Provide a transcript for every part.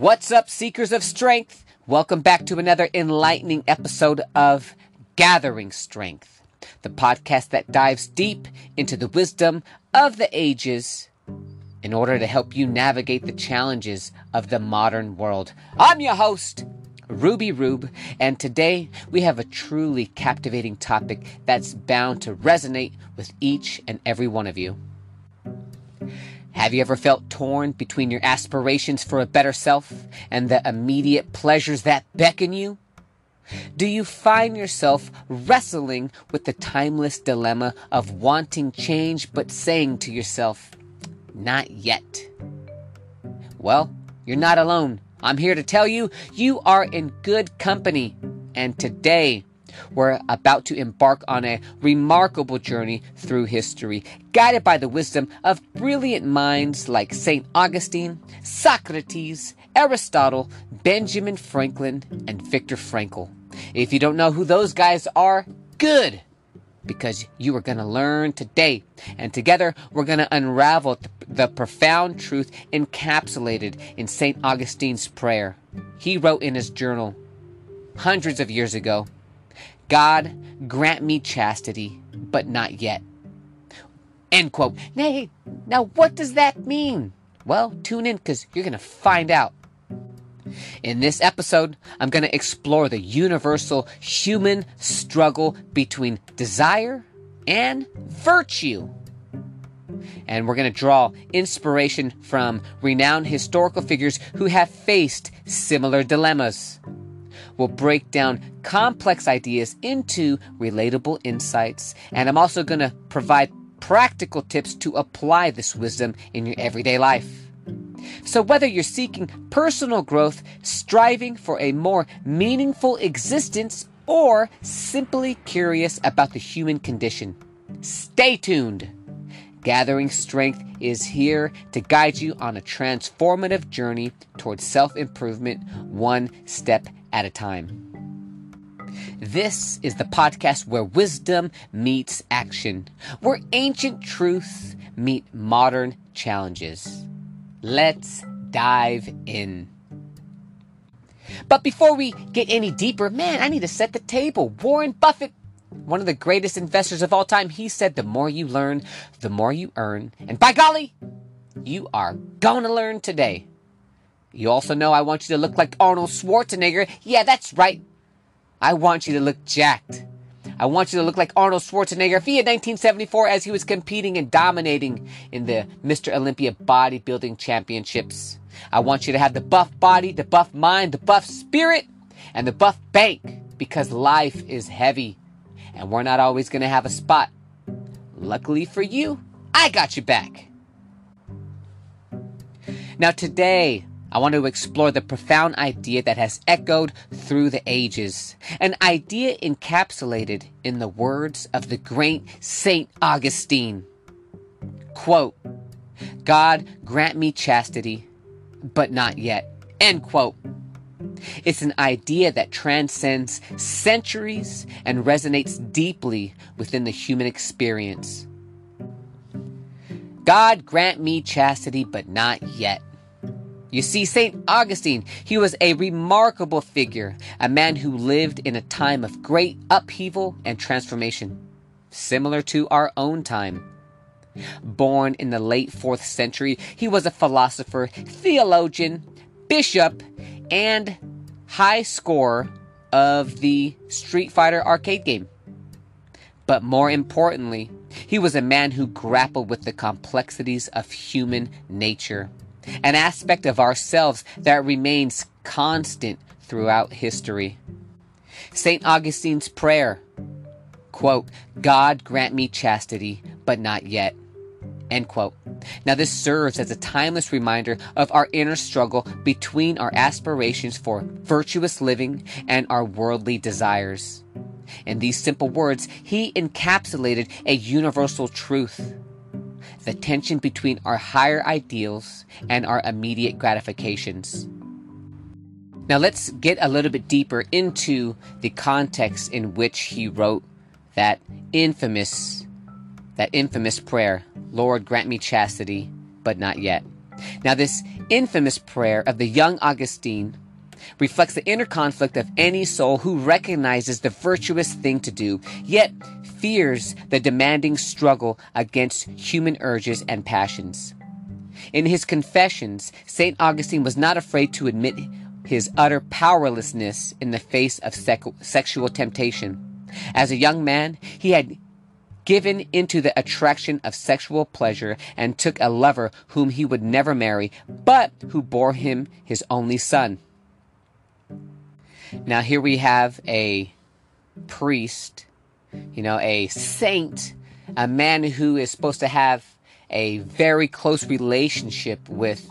What's up, seekers of strength? Welcome back to another enlightening episode of Gathering Strength, the podcast that dives deep into the wisdom of the ages in order to help you navigate the challenges of the modern world. I'm your host, Ruby Rube, and today we have a truly captivating topic that's bound to resonate with each and every one of you. Have you ever felt torn between your aspirations for a better self and the immediate pleasures that beckon you? Do you find yourself wrestling with the timeless dilemma of wanting change but saying to yourself, not yet? Well, you're not alone. I'm here to tell you, you are in good company. And today, we're about to embark on a remarkable journey through history, guided by the wisdom of brilliant minds like Saint Augustine, Socrates, Aristotle, Benjamin Franklin, and Viktor Frankl. If you don't know who those guys are, good, because you are going to learn today. And together, we're going to unravel the profound truth encapsulated in Saint Augustine's prayer. He wrote in his journal hundreds of years ago, God, grant me chastity, but not yet. End quote. Nay, now what does that mean? Well, tune in because you're going to find out. In this episode, I'm going to explore the universal human struggle between desire and virtue. And we're going to draw inspiration from renowned historical figures who have faced similar dilemmas. We'll break down complex ideas into relatable insights. And I'm also going to provide practical tips to apply this wisdom in your everyday life. So whether you're seeking personal growth, striving for a more meaningful existence, or simply curious about the human condition, stay tuned. Gathering Strength is here to guide you on a transformative journey towards self-improvement, one step at a time. This is the podcast where wisdom meets action, where ancient truths meet modern challenges. Let's dive in. But before we get any deeper, man, I need to set the table. Warren Buffett, one of the greatest investors of all time, he said, the more you learn, the more you earn. And by golly, you are gonna learn today. You also know I want you to look like Arnold Schwarzenegger. Yeah, that's right. I want you to look jacked. I want you to look like Arnold Schwarzenegger via 1974 as he was competing and dominating in the Mr. Olympia bodybuilding championships. I want you to have the buff body, the buff mind, the buff spirit, and the buff bank, because life is heavy and we're not always going to have a spot. Luckily for you, I got you back. Now today, I want to explore the profound idea that has echoed through the ages, an idea encapsulated in the words of the great Saint Augustine. Quote, God, grant me chastity, but not yet. End quote. It's an idea that transcends centuries and resonates deeply within the human experience. God, grant me chastity, but not yet. You see, St. Augustine, he was a remarkable figure, a man who lived in a time of great upheaval and transformation, similar to our own time. Born in the late 4th century, he was a philosopher, theologian, bishop, and high scorer of the Street Fighter arcade game. But more importantly, he was a man who grappled with the complexities of human nature, an aspect of ourselves that remains constant throughout history. St. Augustine's prayer, quote, God grant me chastity, but not yet, end quote. Now this serves as a timeless reminder of our inner struggle between our aspirations for virtuous living and our worldly desires. In these simple words, he encapsulated a universal truth: the tension between our higher ideals and our immediate gratifications. Now let's get a little bit deeper into the context in which he wrote that infamous prayer, Lord, grant me chastity, but not yet. Now, this infamous prayer of the young Augustine reflects the inner conflict of any soul who recognizes the virtuous thing to do, yet fears the demanding struggle against human urges and passions. In his confessions, St. Augustine was not afraid to admit his utter powerlessness in the face of sexual temptation. As a young man, he had given into the attraction of sexual pleasure and took a lover whom he would never marry, but who bore him his only son. Now here we have a priest, a saint, a man who is supposed to have a very close relationship with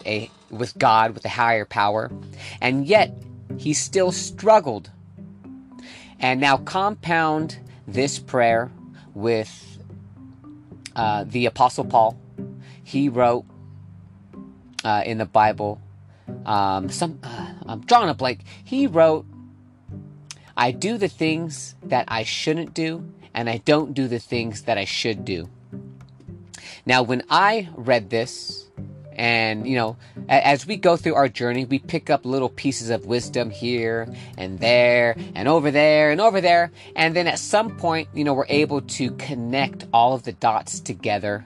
God, with a higher power, and yet he still struggled. And now compound this prayer with the Apostle Paul. He wrote in the Bible, I'm drawing a blank. He wrote, "I do the things that I shouldn't do, and I don't do the things that I should do." Now, when I read this, and, as we go through our journey, we pick up little pieces of wisdom here and there and over there and over there. And then at some point, we're able to connect all of the dots together.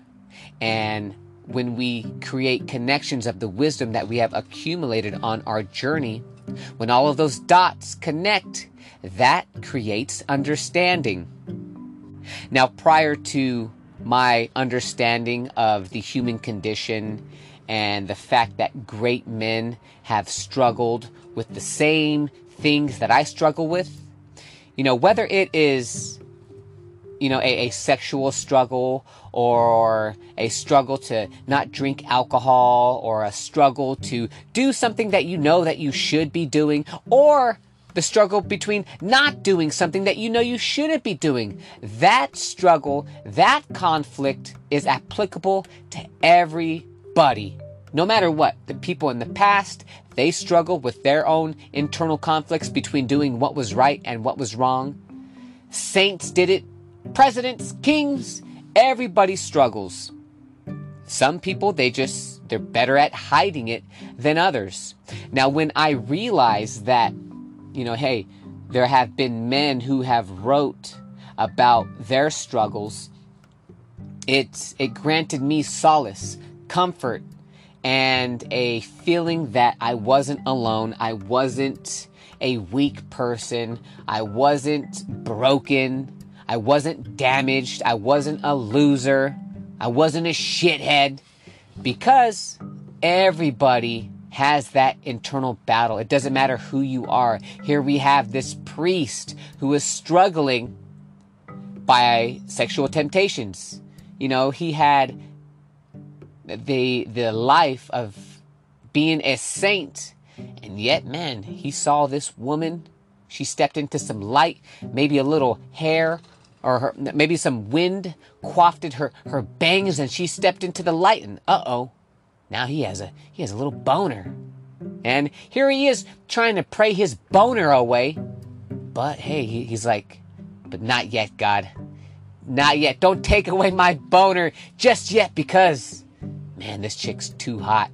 And when we create connections of the wisdom that we have accumulated on our journey, when all of those dots connect, that creates understanding. Now, prior to my understanding of the human condition and the fact that great men have struggled with the same things that I struggle with, whether it is, a sexual struggle or a struggle to not drink alcohol or a struggle to do something that that you should be doing, or the struggle between not doing something that you shouldn't be doing. That struggle, that conflict is applicable to everybody. No matter what, the people in the past, they struggle with their own internal conflicts between doing what was right and what was wrong. Saints did it. Presidents, kings, everybody struggles. Some people, they're better at hiding it than others. Now, when I realized that, hey, there have been men who have wrote about their struggles, it granted me solace, comfort, and a feeling that I wasn't alone. I wasn't a weak person. I wasn't broken. I wasn't damaged. I wasn't a loser. I wasn't a shithead, because everybody has that internal battle. It doesn't matter who you are. Here we have this priest who is struggling by sexual temptations. He had the life of being a saint, and yet, man, he saw this woman. She stepped into some light, maybe a little hair, or maybe some wind quaffed her bangs, and she stepped into the light, and uh-oh. Now he has a little boner. And here he is trying to pray his boner away. But hey, he's like, but not yet, God. Not yet. Don't take away my boner just yet, because, man, this chick's too hot.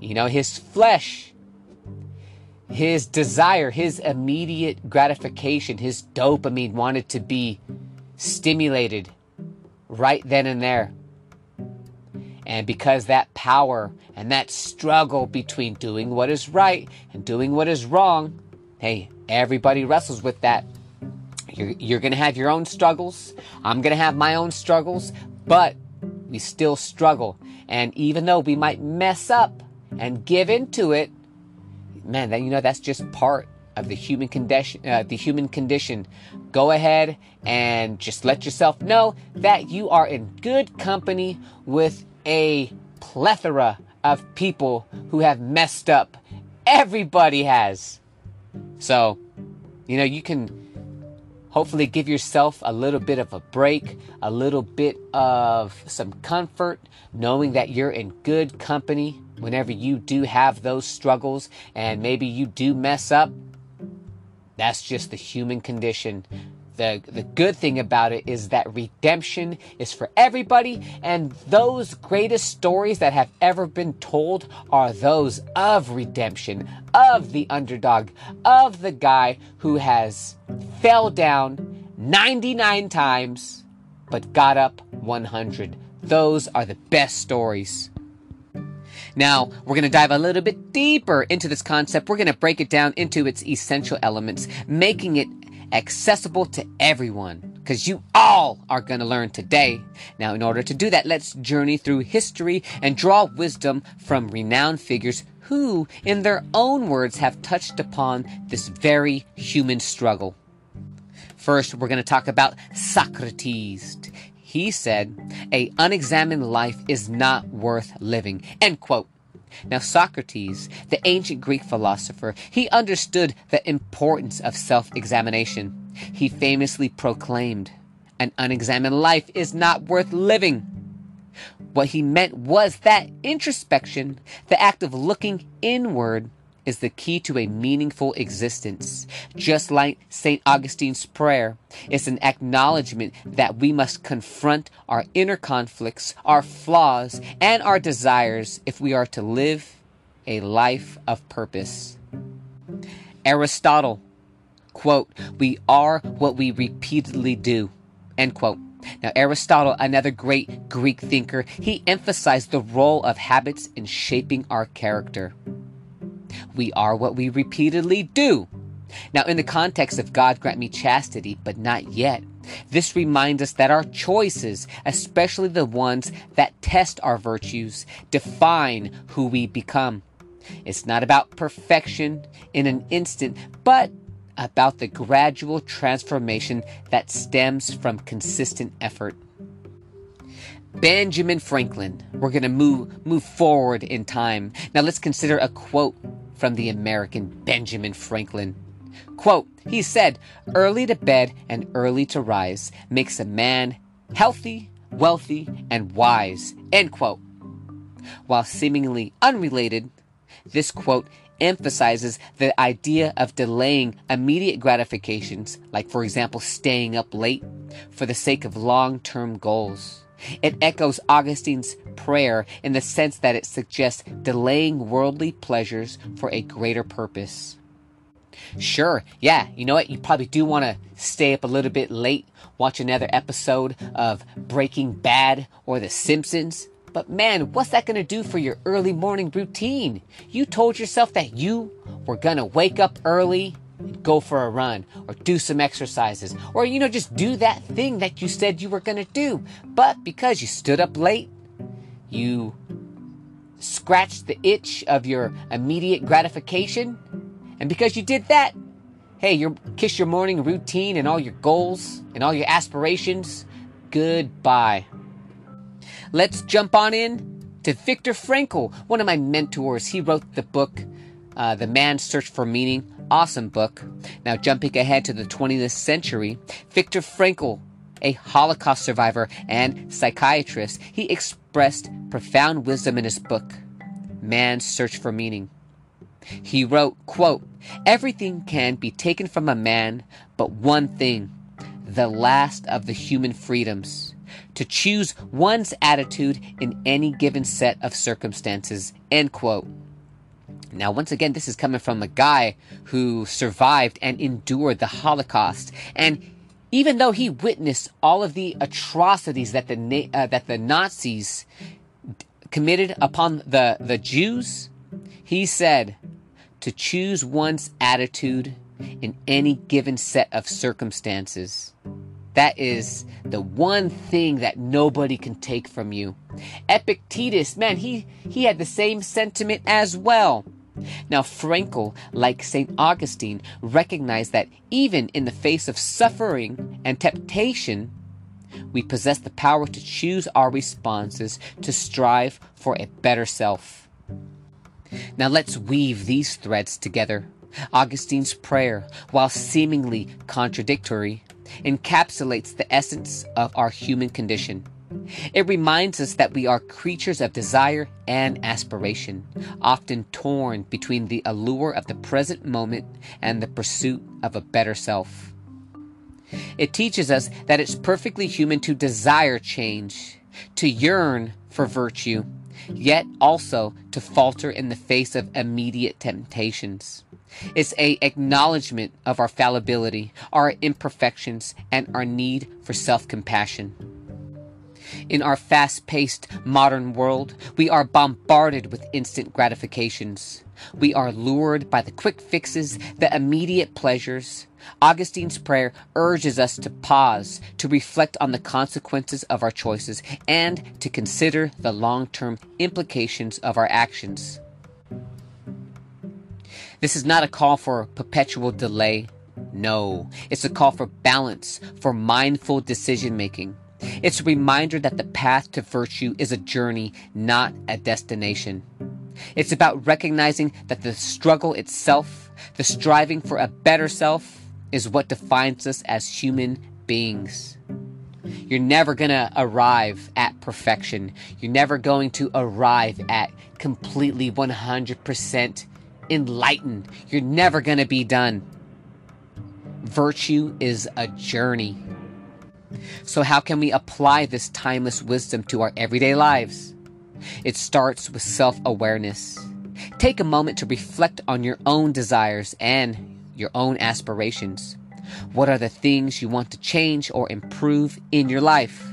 His flesh, his desire, his immediate gratification, his dopamine wanted to be stimulated right then and there. And because that power and that struggle between doing what is right and doing what is wrong, hey, everybody wrestles with that. You're going to have your own struggles. I'm going to have my own struggles, but we still struggle. And even though we might mess up and give into it, man, that's just part of the human condition. Go ahead and just let yourself know that you are in good company with a plethora of people who have messed up. Everybody has. So, you can hopefully give yourself a little bit of a break, a little bit of some comfort, knowing that you're in good company whenever you do have those struggles, and maybe you do mess up. That's just the human condition. The good thing about it is that redemption is for everybody, and those greatest stories that have ever been told are those of redemption, of the underdog, of the guy who has fell down 99 times but got up 100. Those are the best stories. Now, we're going to dive a little bit deeper into this concept. We're going to break it down into its essential elements, making it accessible to everyone, because you all are going to learn today. Now, in order to do that, let's journey through history and draw wisdom from renowned figures who, in their own words, have touched upon this very human struggle. First, we're going to talk about Socrates. He said, "A unexamined life is not worth living," end quote. Now, Socrates, the ancient Greek philosopher, he understood the importance of self-examination. He famously proclaimed, "An unexamined life is not worth living." What he meant was that introspection, the act of looking inward, is the key to a meaningful existence. Just like Saint Augustine's prayer, it's an acknowledgement that we must confront our inner conflicts, our flaws, and our desires if we are to live a life of purpose. Aristotle, quote, "We are what we repeatedly do," end quote. Now, Aristotle, another great Greek thinker, he emphasized the role of habits in shaping our character. We are what we repeatedly do. Now, in the context of God grant me chastity, but not yet, this reminds us that our choices, especially the ones that test our virtues, define who we become. It's not about perfection in an instant, but about the gradual transformation that stems from consistent effort. Benjamin Franklin. We're going to move forward in time. Now, let's consider a quote from the American Benjamin Franklin. Quote, he said, "Early to bed and early to rise makes a man healthy, wealthy, and wise," end quote. While seemingly unrelated, this quote emphasizes the idea of delaying immediate gratifications, like, for example, staying up late, for the sake of long-term goals. It echoes Augustine's prayer in the sense that it suggests delaying worldly pleasures for a greater purpose. Sure, yeah, you know what? You probably do want to stay up a little bit late, watch another episode of Breaking Bad or The Simpsons. But man, what's that going to do for your early morning routine? You told yourself that you were going to wake up early and go for a run or do some exercises or, you know, just do that thing that you said you were going to do. But because you stood up late, you scratched the itch of your immediate gratification. And because you did that, hey, you kiss your morning routine and all your goals and all your aspirations goodbye. Let's jump on in to Viktor Frankl, one of my mentors. He wrote the book, The Man's Search for Meaning. Awesome book. Now, jumping ahead to the 20th century, Viktor Frankl, a Holocaust survivor and psychiatrist, he expressed profound wisdom in his book, Man's Search for Meaning. He wrote, quote, "Everything can be taken from a man, but one thing, the last of the human freedoms, to choose one's attitude in any given set of circumstances," end quote. Now, once again, this is coming from a guy who survived and endured the Holocaust. And even though he witnessed all of the atrocities that the Nazis committed upon the Jews, he said, "To choose one's attitude in any given set of circumstances. That is the one thing that nobody can take from you." Epictetus, man, he had the same sentiment as well. Now, Frankl, like St. Augustine, recognized that even in the face of suffering and temptation, we possess the power to choose our responses to strive for a better self. Now, let's weave these threads together. Augustine's prayer, while seemingly contradictory, encapsulates the essence of our human condition. It reminds us that we are creatures of desire and aspiration, often torn between the allure of the present moment and the pursuit of a better self. It teaches us that it's perfectly human to desire change, to yearn for virtue, yet also to falter in the face of immediate temptations. It's an acknowledgement of our fallibility, our imperfections, and our need for self-compassion. In our fast-paced modern world, we are bombarded with instant gratifications. We are lured by the quick fixes, the immediate pleasures. Augustine's prayer urges us to pause, to reflect on the consequences of our choices, and to consider the long-term implications of our actions. This is not a call for perpetual delay. No, it's a call for balance, for mindful decision-making. It's a reminder that the path to virtue is a journey, not a destination. It's about recognizing that the struggle itself, the striving for a better self, is what defines us as human beings. You're never going to arrive at perfection. You're never going to arrive at completely 100% enlightened. You're never going to be done. Virtue is a journey. So how can we apply this timeless wisdom to our everyday lives? It starts with self-awareness. Take a moment to reflect on your own desires and your own aspirations. What are the things you want to change or improve in your life?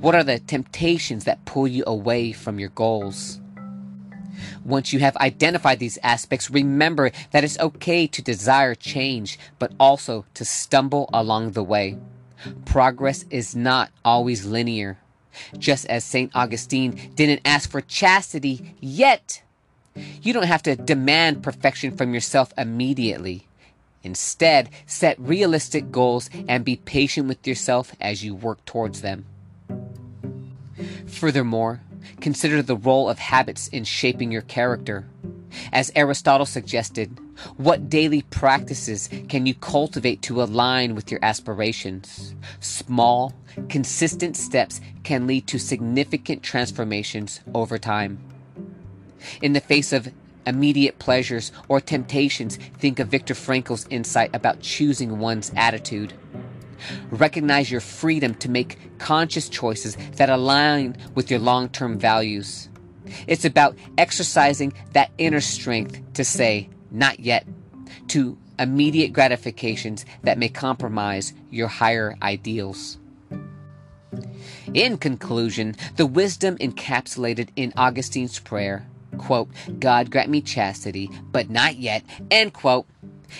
What are the temptations that pull you away from your goals? Once you have identified these aspects, remember that it's okay to desire change, but also to stumble along the way. Progress is not always linear. Just as Saint Augustine didn't ask for chastity yet, you don't have to demand perfection from yourself immediately. Instead, set realistic goals and be patient with yourself as you work towards them. Furthermore, consider the role of habits in shaping your character. As Aristotle suggested, what daily practices can you cultivate to align with your aspirations? Small, consistent steps can lead to significant transformations over time. In the face of immediate pleasures or temptations, think of Viktor Frankl's insight about choosing one's attitude. Recognize your freedom to make conscious choices that align with your long-term values. It's about exercising that inner strength to say, not yet, to immediate gratifications that may compromise your higher ideals. In conclusion, the wisdom encapsulated in Augustine's prayer, quote, God grant me chastity, but not yet, end quote,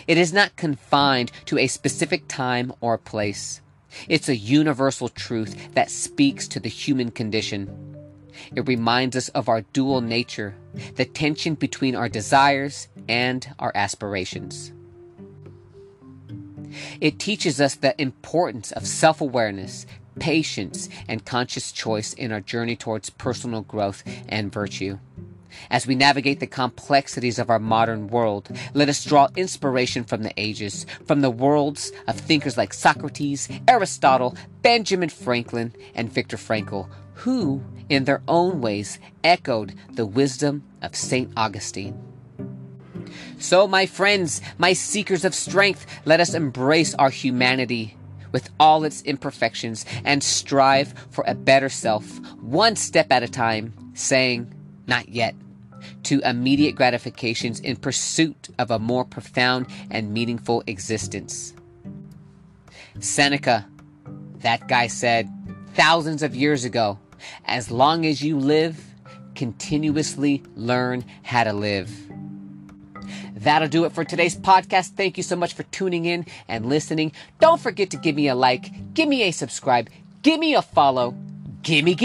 it is not confined to a specific time or place. It's a universal truth that speaks to the human condition. It reminds us of our dual nature, the tension between our desires and our aspirations. It teaches us the importance of self-awareness, patience, and conscious choice in our journey towards personal growth and virtue. As we navigate the complexities of our modern world, let us draw inspiration from the ages, from the worlds of thinkers like Socrates, Aristotle, Benjamin Franklin, and Viktor Frankl, who, in their own ways, echoed the wisdom of Saint Augustine. So, my friends, my seekers of strength, let us embrace our humanity with all its imperfections and strive for a better self, one step at a time, saying, not yet, to immediate gratifications in pursuit of a more profound and meaningful existence. Seneca, that guy said thousands of years ago, as long as you live, continuously learn how to live. That'll do it for today's podcast. Thank you so much for tuning in and listening. Don't forget to give me a like, give me a subscribe, give me a follow, gimme.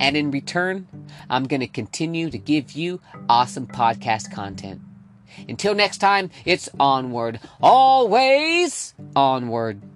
And in return, I'm going to continue to give you awesome podcast content. Until next time, it's onward, always onward.